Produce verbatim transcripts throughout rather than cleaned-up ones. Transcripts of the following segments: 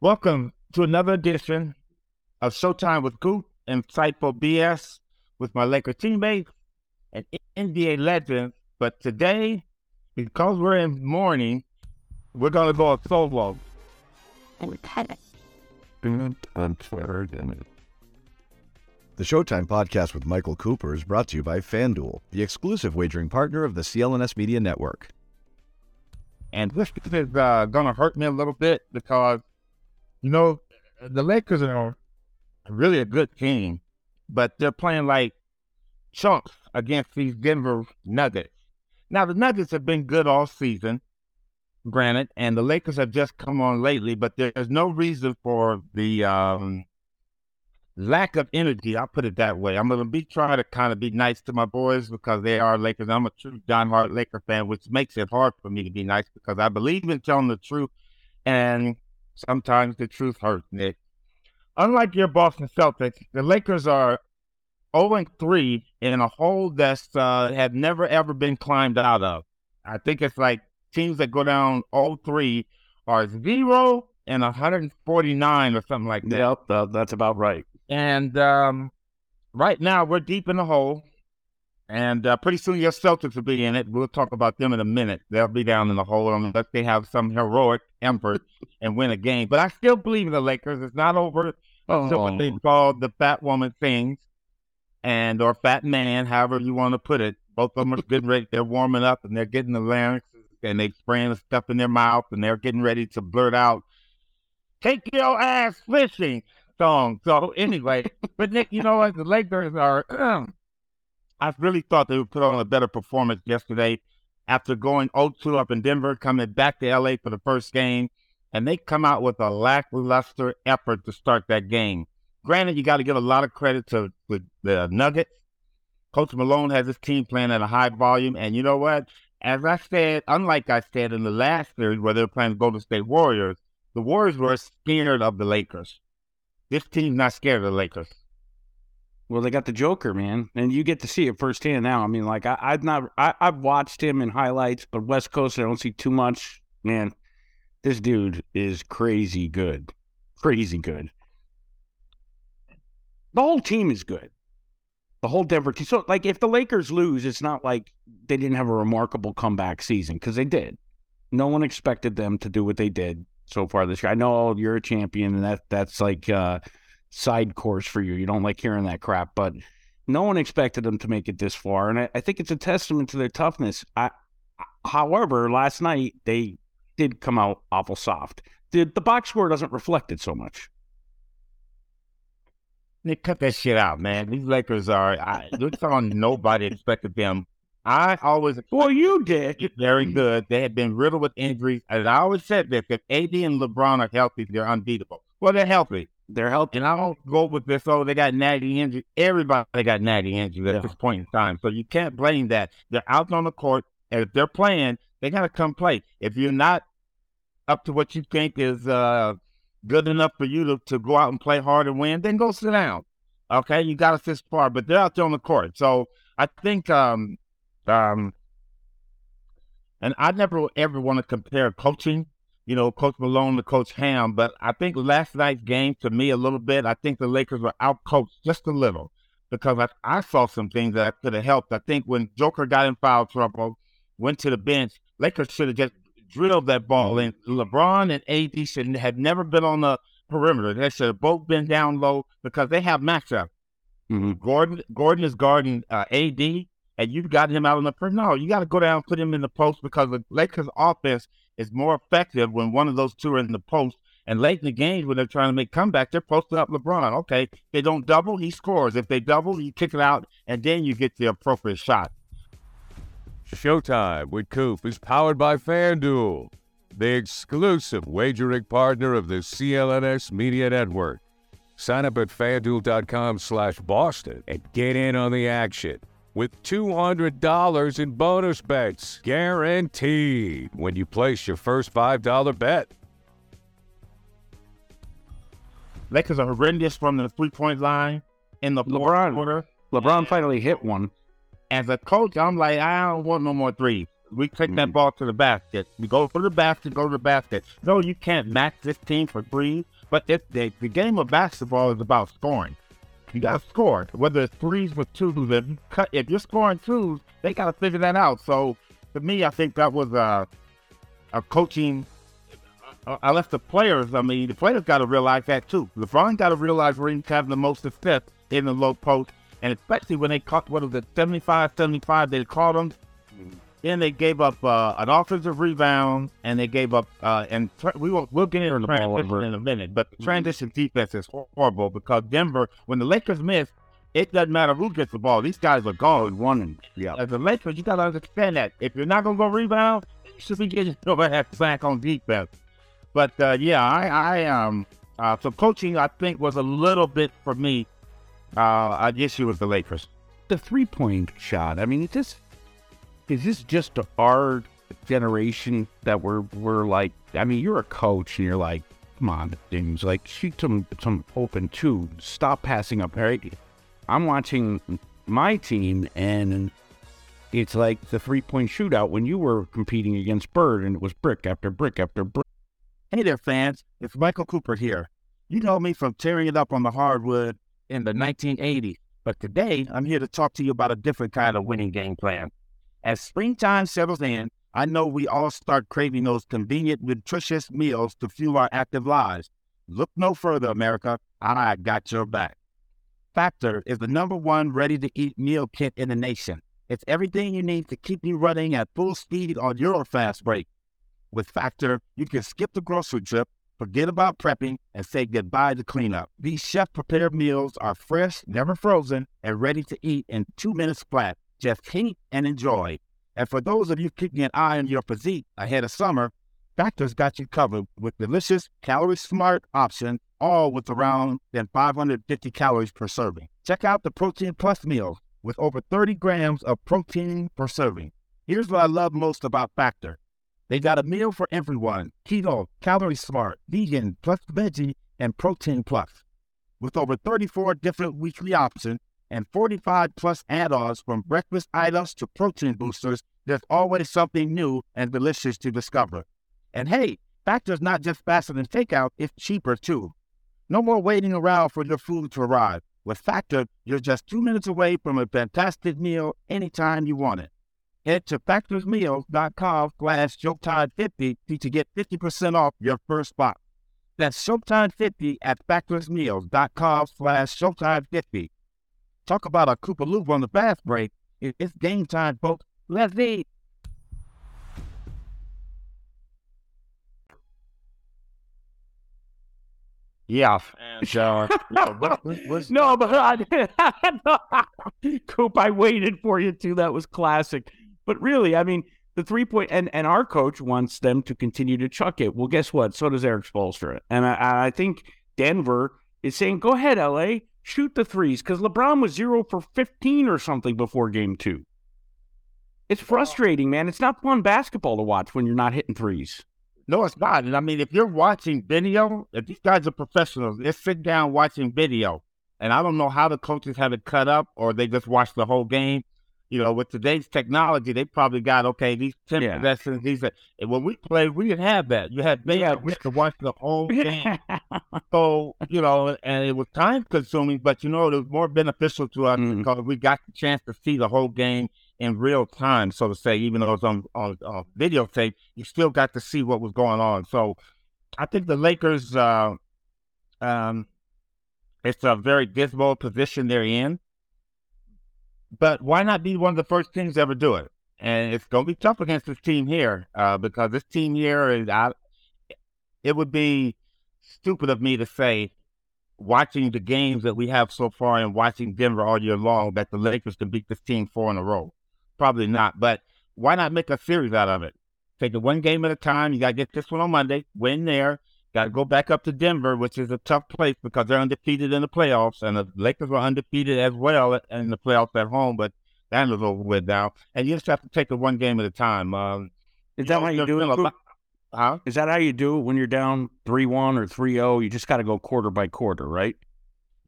Welcome to another edition of Showtime with Coop, Insightful B S with my Laker teammate and N B A legend. But today, because we're in mourning, we're going to go solo. And panic. The Showtime podcast with Michael Cooper is brought to you by FanDuel, the exclusive wagering partner of the C L N S Media Network. And this is uh, going to hurt me a little bit because you know, the Lakers are really a good team, but they're playing like chunks against these Denver Nuggets. Now, the Nuggets have been good all season, granted, and the Lakers have just come on lately, but there's no reason for the um, lack of energy. I'll put it that way. I'm going to be trying to kind of be nice to my boys because they are Lakers. I'm a true diehard Laker fan, which makes it hard for me to be nice because I believe in telling the truth, and sometimes the truth hurts, Nick. Unlike your Boston Celtics, the Lakers are oh and three in a hole that's uh, had never, ever been climbed out of. I think it's like teams that go down oh and three are zero and one forty-nine or something like that. Yep, uh, that's about right. And um, right now, we're deep in the hole. And uh, pretty soon your Celtics will be in it. We'll talk about them in a minute. They'll be down in the hole unless they have some heroic effort and win a game. But I still believe in the Lakers. It's not over. Oh. So what they call the fat woman things and or fat man, however you want to put it. Both of them are getting ready. They're warming up and they're getting the larynx and they're spraying the stuff in their mouth and they're getting ready to blurt out, "Take your ass fishing" song. So anyway, but Nick, you know what? The Lakers are... Um, I really thought they would put on a better performance yesterday after going oh and two up in Denver, coming back to L A for the first game, and they come out with a lackluster effort to start that game. Granted, you got to give a lot of credit to with the Nuggets. Coach Malone has his team playing at a high volume, and you know what? As I said, unlike I said in the last series where they were playing the Golden State Warriors, the Warriors were scared of the Lakers. This team's not scared of the Lakers. Well, they got the Joker, man, and you get to see it firsthand now. I mean, like I, I've not, I, I've watched him in highlights, but West Coast, I don't see too much. Man, this dude is crazy good, crazy good. The whole team is good, the whole Denver team. So, like, if the Lakers lose, it's not like they didn't have a remarkable comeback season because they did. No one expected them to do what they did so far this year. I know you're a champion, and that that's like. Uh, side course for you. You don't like hearing that crap, but no one expected them to make it this far. And I, I think it's a testament to their toughness. I, however, last night they did come out awful soft. The, the box score doesn't reflect it so much. Nick, cut that shit out, man. These Lakers are, I, it's on nobody expected them. I always, well, you did. Very good. They had been riddled with injuries. As I always said this, if A D and LeBron are healthy, they're unbeatable. Well, they're healthy. They're healthy. And I don't go with this, oh, they got natty injury. Everybody got natty injury at yeah. this point in time. So you can't blame that. They're out on the court, and if they're playing, they got to come play. If you're not up to what you think is uh, good enough for you to, to go out and play hard and win, then go sit down. Okay? You got to sit far, but they're out there on the court. So I think, um, um, and I never ever want to compare coaching, you know, Coach Malone to Coach Ham, but I think last night's game, to me, a little bit, I think the Lakers were out-coached just a little because I, I saw some things that could have helped. I think when Joker got in foul trouble, went to the bench, Lakers should have just drilled that ball in. LeBron and A D should have never been on the perimeter. They should have both been down low because they have matchup. Mm-hmm. Gordon Gordon is guarding uh, A D, and you've got him out on the perimeter. No, you got to go down and put him in the post because the Lakers' offense is more effective when one of those two are in the post. And late in the game, when they're trying to make comeback, they're posting up LeBron. Okay, if they don't double, he scores. If they double, you kick it out, and then you get the appropriate shot. Showtime with Coop is powered by FanDuel, the exclusive wagering partner of the C L N S Media Network. Sign up at FanDuel.com slash Boston and get in on the action with two hundred dollars in bonus bets guaranteed when you place your first five dollars bet. Lakers are horrendous from the three-point line in the LeBron, fourth quarter. LeBron finally hit one. As a coach, I'm like, I don't want no more threes. We take mm-hmm. that ball to the basket. We go for the basket, go to the basket. No, you can't match this team for threes, but it, the, the game of basketball is about scoring. You got to score, whether it's threes with twos. If, you cut, if you're scoring twos, they got to figure that out. So, to me, I think that was a, a coaching... I left the players, I mean, the players got to realize that too. LeBron got to realize where he's having the most success in the low post, and especially when they caught, what was it, seventy-five seventy-five, they caught him. Then they gave up uh, an offensive rebound, and they gave up, uh, and tra- we will, we'll get into the transition in a minute, but the transition defense is horrible because Denver, when the Lakers miss, it doesn't matter who gets the ball. These guys are gone. One, yeah. As a Lakers, you got to understand that. If you're not going to go rebound, you should be getting over that sack on defense. But, uh, yeah, I, I um, uh, so coaching, I think, was a little bit, for me, uh, an issue with the Lakers. The three-point shot, I mean, is this, is this just our generation that we're, we're like, I mean, you're a coach, and you're like, come on, things like, shoot some, some open two, stop passing up, right? I'm watching my team, and it's like the three-point shootout when you were competing against Bird, and it was brick after brick after brick. Hey there, fans. It's Michael Cooper here. You know me from tearing it up on the hardwood in the nineteen eighties, but today I'm here to talk to you about a different kind of winning game plan. As springtime settles in, I know we all start craving those convenient, nutritious meals to fuel our active lives. Look no further, America. I got your back. Factor is the number one ready-to-eat meal kit in the nation. It's everything you need to keep you running at full speed on your fast break. With Factor, you can skip the grocery trip, forget about prepping, and say goodbye to cleanup. These chef-prepared meals are fresh, never frozen, and ready to eat in two minutes flat. Just heat and enjoy. And for those of you keeping an eye on your physique ahead of summer, Factor's got you covered with delicious, calorie-smart options, all with around than five hundred fifty calories per serving. Check out the Protein Plus meals with over thirty grams of protein per serving. Here's what I love most about Factor. They got a meal for everyone, keto, calorie smart, vegan, plus veggie, and protein plus. With over thirty-four different weekly options and forty-five plus add-ons from breakfast items to protein boosters, there's always something new and delicious to discover. And hey, Factor's not just faster than takeout, it's cheaper too. No more waiting around for your food to arrive. With Factor, you're just two minutes away from a fantastic meal anytime you want it. Head to factors meals dot com slash showtime fifty to get fifty percent off your first box. That's showtime fifty at factors meals dot com slash showtime fifty. Talk about a Koopa Loop on the fast break. It's game time, folks. Let's eat. Yeah. And, uh, no, what, what, no, but I, Coop, I waited for you too. That was classic. But really, I mean, the three-point, and, and our coach wants them to continue to chuck it. Well, guess what? So does Eric Spoelstra. And I, I think Denver is saying, go ahead, L A, shoot the threes, because LeBron was zero for fifteen or something before game two. It's frustrating, man. It's not fun basketball to watch when you're not hitting threes. No, it's not. And I mean, if you're watching video, if these guys are professionals, they're sitting down watching video. And I don't know how the coaches have it cut up or they just watch the whole game. You know, with today's technology, they probably got, okay, these ten yeah. possessions, these, and when we played, we didn't have that. You had they had to watch the whole game. So, you know, and it was time consuming, but you know, it was more beneficial to us mm-hmm. because we got the chance to see the whole game in real time, so to say, even though it's on, on, on videotape, you still got to see what was going on. So I think the Lakers, uh, um, it's a very dismal position they're in. But why not be one of the first teams to ever do it? And it's going to be tough against this team here, uh, because this team here, is, I, it would be stupid of me to say, watching the games that we have so far and watching Denver all year long, that the Lakers can beat this team four in a row. Probably not. But why not make a series out of it? Take it one game at a time. You got to get this one on Monday, win there. Got to go back up to Denver, which is a tough place because they're undefeated in the playoffs, and the Lakers were undefeated as well in the playoffs at home, but that is over with now. And you just have to take it one game at a time. Um, is that how you do it? Huh? Is that how you do it when you're down three one or three oh? You just got to go quarter by quarter, right?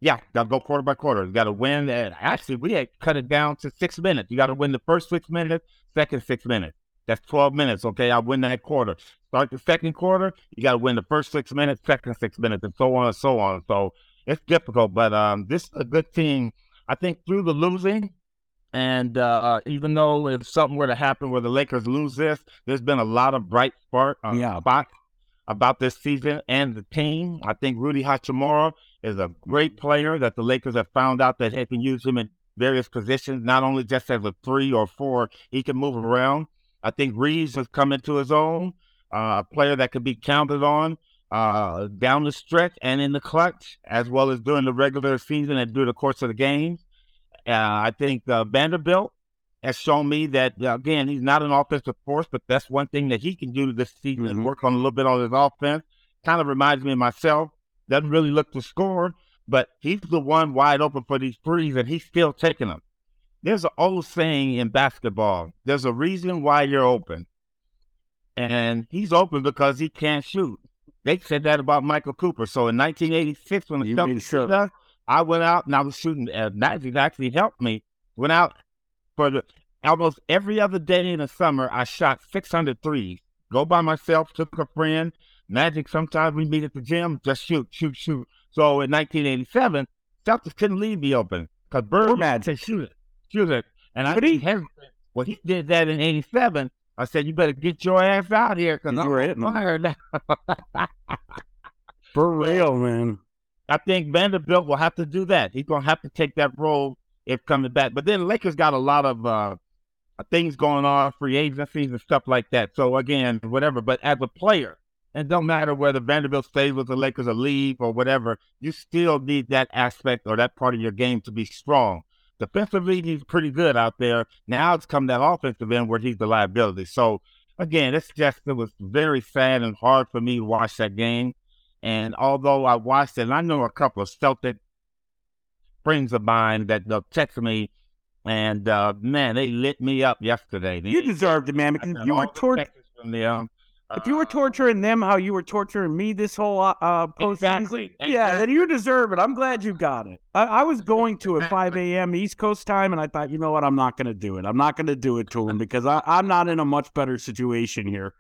Yeah, got to go quarter by quarter. You got to win. And actually, we had cut it down to six minutes. You got to win the first six minutes, second six minutes. That's twelve minutes, okay? I win that quarter. Start the second quarter, you got to win the first six minutes, second six minutes, and so on and so on. So it's difficult, but um, this is a good team. I think through the losing, and uh, even though if something were to happen where the Lakers lose this, there's been a lot of bright spark um, yeah. spots about this season and the team. I think Rudy Hachimura is a great player that the Lakers have found out that they can use him in various positions, not only just as a three or four. He can move around. I think Reeves has come into his own, uh, a player that could be counted on uh, down the stretch and in the clutch, as well as during the regular season and through the course of the games. Uh, I think uh, Vanderbilt has shown me that, again, he's not an offensive force, but that's one thing that he can do this season, mm-hmm. work on a little bit on his offense. Kind of reminds me of myself. Doesn't really look to score, but he's the one wide open for these threes, and he's still taking them. There's an old saying in basketball, there's a reason why you're open. And he's open because he can't shoot. They said that about Michael Cooper. So in nineteen eighty-six, when the Celtics shut us, I went out and I was shooting. Uh, Magic actually helped me. Went out for the, almost every other day in the summer, I shot six hundred threes. Go by myself, took a friend. Magic, sometimes we meet at the gym, just shoot, shoot, shoot. So in nineteen eighty-seven, Celtics couldn't leave me open because Bird man said shoot it. Shoot it. And I he hesitant. Well, he did that in eighty-seven. I said, you better get your ass out here because I'm on fire now. For real, man. I think Vanderbilt will have to do that. He's going to have to take that role if coming back. But then Lakers got a lot of uh, things going on, free agencies and stuff like that. So, again, whatever. But as a player, it don't matter whether Vanderbilt stays with the Lakers or leave or whatever, you still need that aspect or that part of your game to be strong. Defensively, he's pretty good out there. Now it's come that offensive end where he's the liability. So, again, it's just, it was very sad and hard for me to watch that game. And although I watched it, and I know a couple of Celtic friends of mine that they'll text me, and, uh, man, they lit me up yesterday. They, you deserved it, man. Because if you, were tor- them, uh, if you were torturing them how you were torturing me this whole uh, postseason, exactly, exactly. Yeah, then you deserve it. I'm glad you got it. I, I was going to at five a.m. East Coast time, and I thought, you know what, I'm not going to do it. I'm not going to do it to them because I, I'm not in a much better situation here.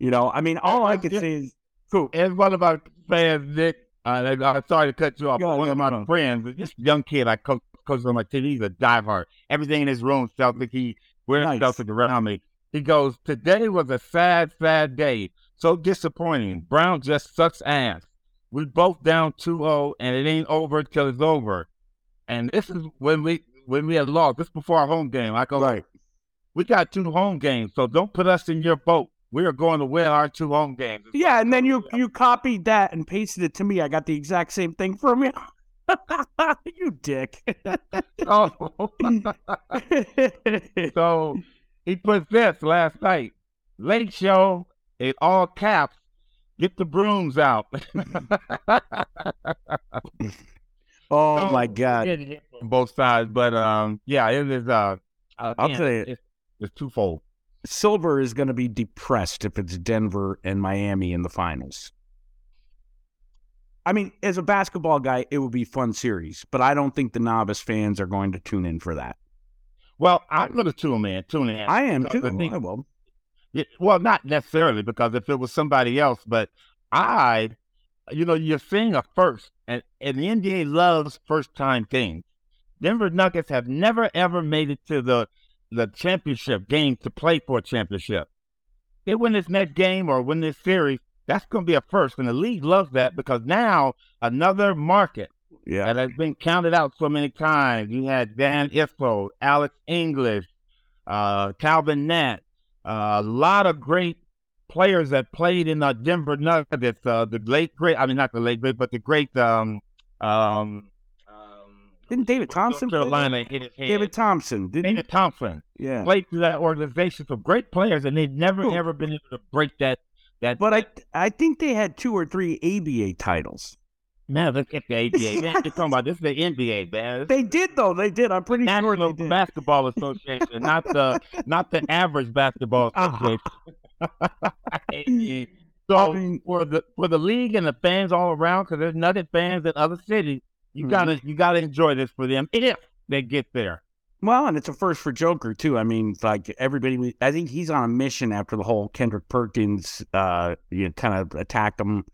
You know, I mean, all I could say is, cool. And one of our fans, Nick, uh, I'm sorry to cut you off, yeah, one of my friends, this young kid I coach, coach on my team, he's a diehard. Everything in his room, Celtic, he wears nice. Celtic around me. He goes, today was a sad, sad day. So disappointing. Brown just sucks ass. We both down two oh, and it ain't over till it's over. And this is when we when we had lost. This is before our home game. I go, right. We got two home games, so don't put us in your boat. We are going to win our two home games. Yeah, and then you, you copied that and pasted it to me. I got the exact same thing from you. You dick. Oh. So he put this last night. Late show, in all caps, get the brooms out. Oh, so, my God. It, it, from both sides. But, um, yeah, it is. Uh, uh, I'll tell you. It's, it's twofold. Silver is going to be depressed if it's Denver and Miami in the finals. I mean, as a basketball guy, it would be a fun series, but I don't think the novice fans are going to tune in for that. Well, I'm going to tune in. Tune in. I am too. I think, I will. It, well, not necessarily because if it was somebody else, but I, you know, you're seeing a first, and, and the N B A loves first-time things. Denver Nuggets have never, ever made it to the the championship game to play for a championship. They win this next game or win this series, that's going to be a first. And the league loves that because now another market yeah. that has been counted out so many times. You had Van Issel, Alex English, uh, Calvin Natt, uh, a lot of great players that played in the Denver Nuggets. Uh, the late great, I mean, not the late great, but the great. Um, um, Didn't David Thompson Carolina hit his head? David Thompson. Didn't David Thompson yeah. played through that organization for great players, and they've never, cool. ever been able to break that. that but I I think they had two or three A B A titles. Man, let's get the A B A. Man, you're talking about this is the N B A, man. This they did, though. They did. I'm pretty sure they did. National Basketball Association, not the not the average basketball association. Uh-huh. So I mean, for, the, for the league and the fans all around, because there's Nugget fans in other cities, You mm-hmm. gotta, you gotta enjoy this for them if they get there. Well, and it's a first for Joker too. I mean, like everybody, I think he's on a mission after the whole Kendrick Perkins, uh, you know, kind of attacked him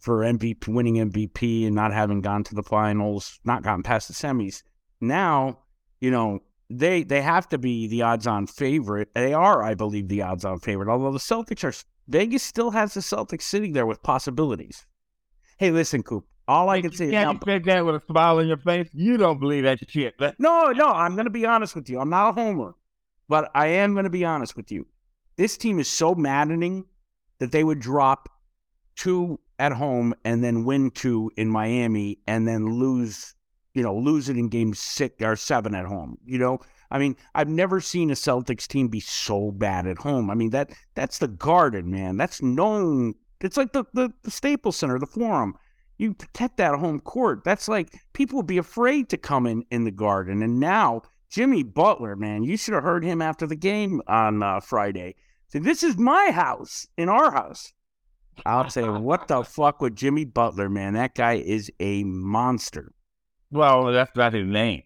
for M V P, winning M V P, and not having gone to the finals, not gotten past the semis. Now, you know, they they have to be the odds-on favorite. They are, I believe, the odds-on favorite. Although the Celtics are, Vegas still has the Celtics sitting there with possibilities. Hey, listen, Coop. All I can say is now. You said that with a smile on your face. You don't believe that shit. But. No, no. I'm going to be honest with you. I'm not a homer, but I am going to be honest with you. This team is so maddening that they would drop two at home and then win two in Miami and then lose, you know, lose it in game six or seven at home. You know, I mean, I've never seen a Celtics team be so bad at home. I mean, that that's the Garden, man. That's known. It's like the the, the Staples Center, the Forum. You protect that home court. That's like people would be afraid to come in in the Garden. And now Jimmy Butler, man, you should have heard him after the game on uh, Friday. So this is my house, in our house. I'll say, what the fuck with Jimmy Butler, man? That guy is a monster. Well, that's not his name.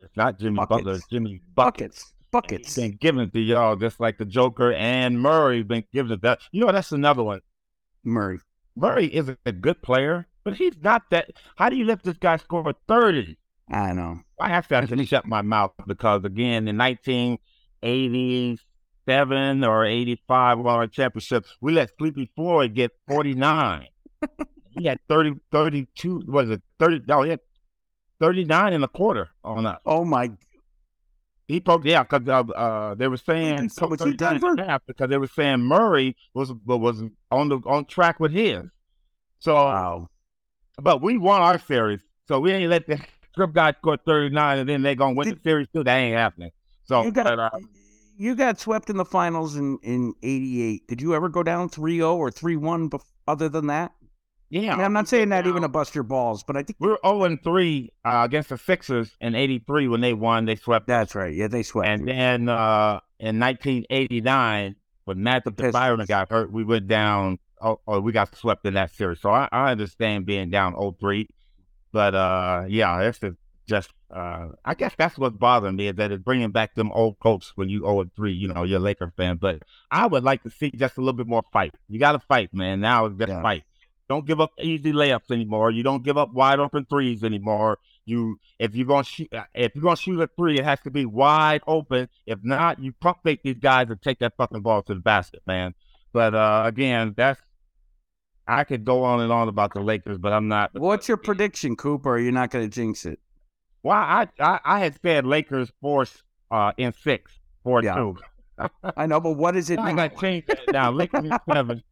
It's not Jimmy Buckets. Butler. It's Jimmy Buckets. Buckets. He's been given to y'all just like the Joker and Murray been given it. You know, that's another one. Murray. Murray is a good player. But he's not that. How do you let this guy score thirty? I know. I have to finish up my mouth because, again, in nineteen eighty-seven or eighty-five, we won our championship. We let Sleepy Floyd get forty-nine. He had thirty, thirty-two, what is it, thirty? No, he had thirty-nine and a quarter on us. Oh, my. He poked, yeah, because uh, uh, they were saying, so because they were saying Murray was was on the on track with his. So. Wow. But we won our series, so we ain't let the strip guy score thirty-nine, and then they're going to win Did, the series, too. That ain't happening. So You got, but, uh, you got swept in the finals in, in eighty-eight. Did you ever go down three oh or three one bef- other than that? Yeah. And I'm not saying that even to bust your balls, but I think... We were oh and three uh, against the Sixers in eighty-three when they won. They swept. That's right. Yeah, they swept. And then uh, in nineteen eighty-nine, when Matt Byron got hurt, we went down... Oh, oh, we got swept in that series. So I, I understand being down oh three. But, uh, yeah, it's just, uh, I guess that's what's bothering me is that it's bringing back them old coaches when you oh three, you know, you're a Laker fan. But I would like to see just a little bit more fight. You got to fight, man. Now it's just yeah. fight. Don't give up easy layups anymore. You don't give up wide open threes anymore. You, if you're going to shoot, if you're going to shoot a three, it has to be wide open. If not, you pump fake these guys and take that fucking ball to the basket, man. But, uh, again, that's, I could go on and on about the Lakers, but I'm not. What's your prediction, Cooper? Or you're not going to jinx it. Well, I, I, I had said Lakers four uh, and six, four and yeah. two. I know, but what is it? I'm going to change that now. Lakers seven.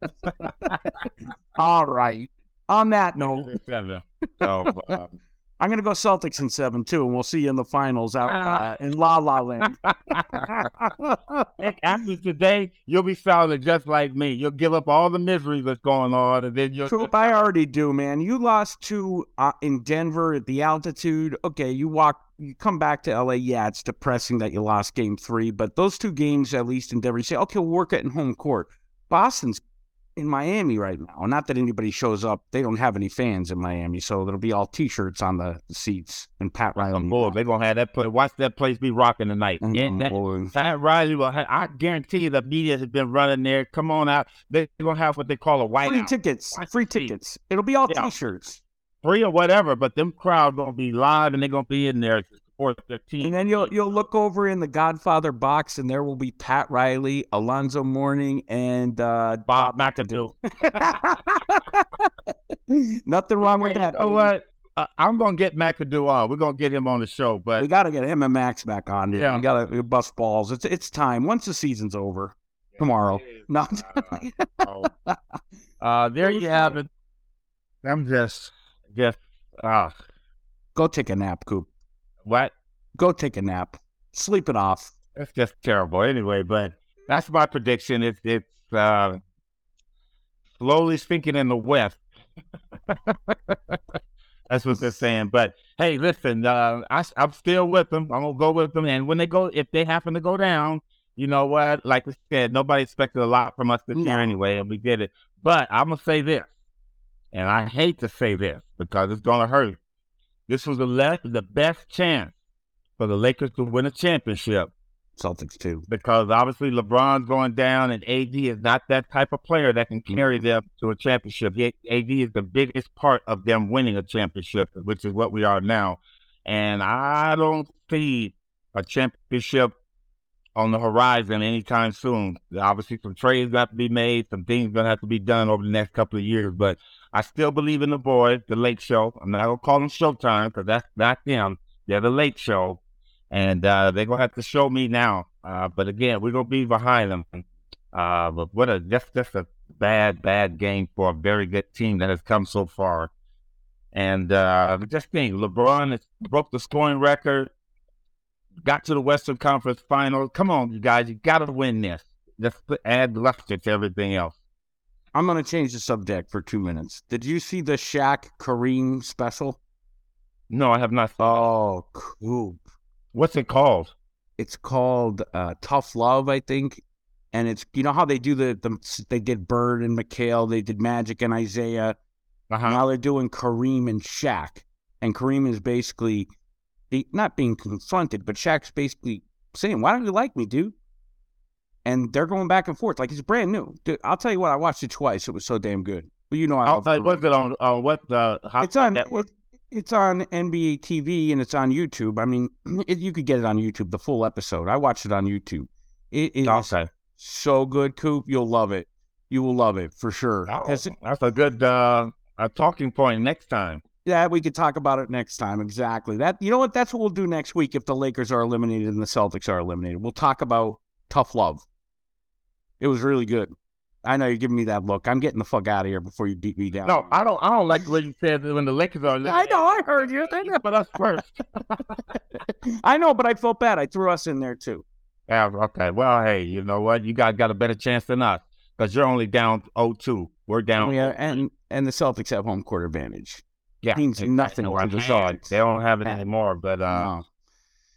All right. On that note, seven. So, um, I'm going to go Celtics in seven too, and we'll see you in the finals out uh, in La La Land. After today, you'll be solid just like me. You'll give up all the misery that's going on, and then you'll. Troop, I already do, man. You lost two uh, in Denver at the altitude. Okay, you walk, you come back to L A. Yeah, it's depressing that you lost Game Three, but those two games, at least in Denver, you say, okay, we'll work it in home court. Boston's in Miami right now. Not that anybody shows up. They don't have any fans in Miami, so there'll be all T-shirts on the seats. And Pat Riley. Boy, they're going to have that play. Watch that place be rocking tonight. Yeah, that, Pat Riley, will have, I guarantee you the media has been running there. Come on out. They're going to have what they call a whiteout. Free out. tickets. Watch Free tickets. It'll be all yeah. T-shirts. Free or whatever, but them crowd going to be live and they're going to be in there or the team. And then you'll you'll look over in the Godfather box, and there will be Pat Riley, Alonzo Mourning, and uh, Bob McAdoo. Nothing wrong with that. You know what? Uh, I'm gonna get McAdoo on. We're gonna get him on the show, but we gotta get him and Max back on. Yeah, we gotta bust balls. It's it's time. Once the season's over, yeah, tomorrow. No. uh, uh, there you have it. I'm just, just ah. Uh, Go take a nap, Coop. What? Go take a nap. Sleep it off. That's just terrible. Anyway, but that's my prediction. It's it's uh, slowly sinking in the West. That's what they're saying. But hey, listen, uh, I, I'm still with them. I'm gonna go with them. And when they go, if they happen to go down, you know what? Like I said, nobody expected a lot from us this year anyway, and we did it. But I'm gonna say this, and I hate to say this because it's gonna hurt. This was the last, the best chance for the Lakers to win a championship. Celtics too, because obviously LeBron's going down, and A D is not that type of player that can carry them to a championship. A D is the biggest part of them winning a championship, which is what we are now. And I don't see a championship on the horizon anytime soon. Obviously, some trades have to be made, some things going to have to be done over the next couple of years. But I still believe in the boys, the Late Show. I'm not gonna call them Showtime because that's not them. They're the Late Show. And uh, they're going to have to show me now. Uh, but again, we're going to be behind them. Uh, but what a, that's, that's a bad, bad game for a very good team that has come so far. And uh, just think, LeBron has broke the scoring record, got to the Western Conference Finals. Come on, you guys, you got to win this. Just add luster to everything else. I'm going to change the subject for two minutes. Did you see the Shaq Kareem special? No, I have not. Oh, cool. What's it called? It's called uh, Tough Love, I think. And it's, you know how they do the, the they did Bird and McHale, they did Magic and Isaiah. Uh-huh. Now they're doing Kareem and Shaq. And Kareem is basically, be, not being confronted, but Shaq's basically saying, why don't you like me, dude? And they're going back and forth. Like, it's brand new. Dude, I'll tell you what, I watched it twice. It was so damn good. Well, you know, I love Kareem. Was it on uh, what the how, It's on network? It's on N B A T V, and it's on YouTube. I mean, it, you could get it on YouTube, the full episode. I watched it on YouTube. It is okay. So good, Coop. You'll love it. You will love it, for sure. Oh, that's a good uh, a talking point next time. Yeah, we could talk about it next time. Exactly. That. You know what? That's what we'll do next week if the Lakers are eliminated and the Celtics are eliminated. We'll talk about Tough Love. It was really good. I know you're giving me that look. I'm getting the fuck out of here before you beat me down. No, I don't. I don't like what you said when the Lakers are. I know. I heard you. They did, but us first. I know, but I felt bad. I threw us in there too. Yeah. Okay. Well, hey, you know what? You guys got a better chance than us because you're only down oh two. We're down. Yeah, and and the Celtics have home court advantage. Yeah, it means nothing. I just saw it. They don't have it anymore. But uh, no.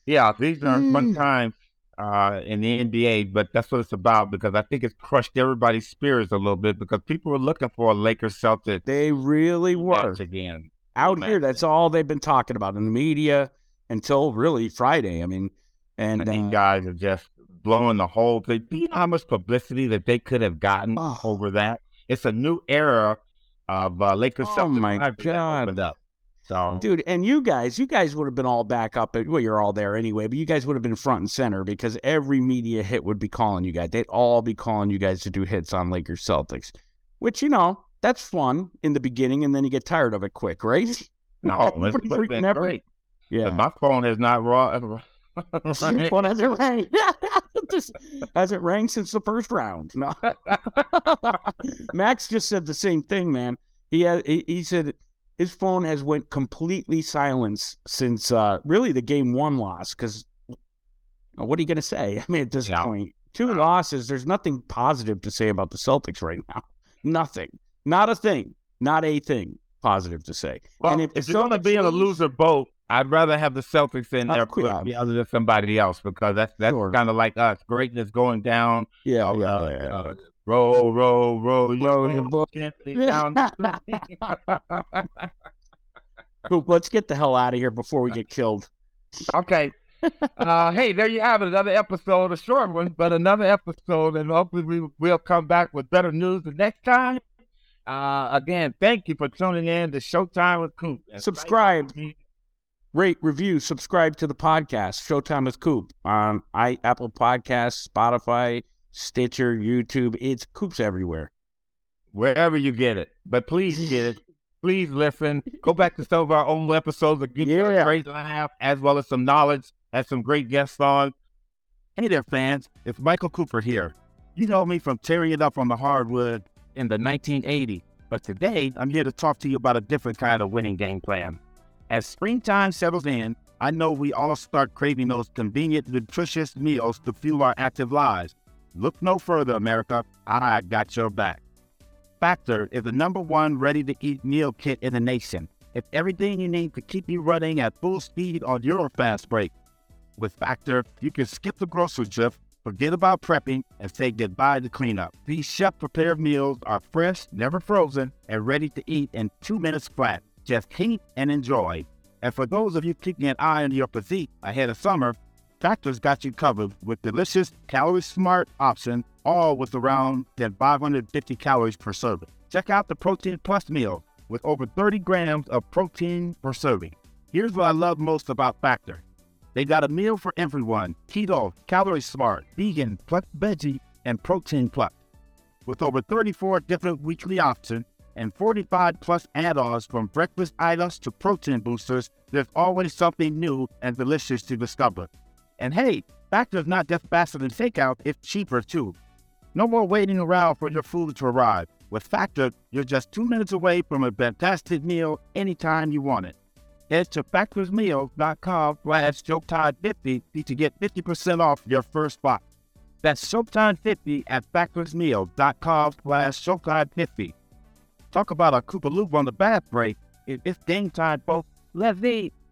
yeah, these are mm. fun times. Uh, in the N B A, but that's what it's about because I think it's crushed everybody's spirits a little bit because people were looking for a Lakers Celtics. They really were. Again. Out here, that's all they've been talking about in the media until really Friday. I mean, and, and these uh, guys are just blowing the whole thing. Do you know how much publicity that they could have gotten oh, over that? It's a new era of uh, Lakers oh Celtics. Oh, my God. Up. So, dude, and you guys, you guys would have been all back up. Well, you're all there anyway, but you guys would have been front and center because every media hit would be calling you guys. They'd all be calling you guys to do hits on Lakers Celtics, which, you know, that's fun in the beginning, and then you get tired of it quick, right? No, it's been every... great. Yeah. My phone has not raw. My phone hasn't rang. Just hasn't rang since the first round. No. Max just said the same thing, man. He had, he, he said... His phone has went completely silent since uh, really the game one loss. Because you know, what are you going to say? I mean, at this yeah. point, two yeah. losses. There's nothing positive to say about the Celtics right now. Nothing. Not a thing. Not a thing positive to say. Well, and if, if you're going to be in a loser boat, I'd rather have the Celtics in there rather than somebody else because that's that's sure. kind of like us. Greatness going down. Yeah. Uh, yeah, yeah, yeah. Uh, Roll, roll, roll, roll your book. Coop, let's get the hell out of here before we get killed. Okay. Uh, hey, there you have it. Another episode, a short one, but another episode. And hopefully we will come back with better news the next time. Uh, again, thank you for tuning in to Showtime with Coop. Subscribe. rate, review, subscribe to the podcast, Showtime with Coop, on I, Apple Podcasts, Spotify, Stitcher, YouTube. It's Coop's everywhere. Wherever you get it. But please get it. Please listen. Go back to some of our old episodes of Get Your yeah. Crazy Laugh, as well as some knowledge, as some great guests on. Hey there, fans. It's Michael Cooper here. You know me from tearing it up on the hardwood in the nineteen eighties. But today, I'm here to talk to you about a different kind of winning game plan. As springtime settles in, I know we all start craving those convenient, nutritious meals to fuel our active lives. Look no further, America. I got your back. Factor is the number one ready-to-eat meal kit in the nation. It's everything you need to keep you running at full speed on your fast break. With Factor, you can skip the grocery trip, forget about prepping, and say goodbye to cleanup. These chef-prepared meals are fresh, never frozen, and ready to eat in two minutes flat. Just heat and enjoy. And for those of you keeping an eye on your physique ahead of summer, Factor's got you covered with delicious, calorie-smart options, all with around five hundred fifty calories per serving. Check out the Protein Plus meal with over thirty grams of protein per serving. Here's what I love most about Factor. They got a meal for everyone: keto, calorie-smart, vegan, plus veggie, and Protein Plus. With over thirty-four different weekly options, and forty-five plus add-ons from breakfast items to protein boosters, there's always something new and delicious to discover. And hey, Factor is not just faster than takeout, it's cheaper too. No more waiting around for your food to arrive. With Factor, you're just two minutes away from a fantastic meal anytime you want it. Head to factors meals dot com slash showtime fifty to get fifty percent off your first box. That's showtime fifty at factors meals dot com slash showtime fifty. Talk about a Koopa Loop on the bath break. It's game time, folks. Let's eat.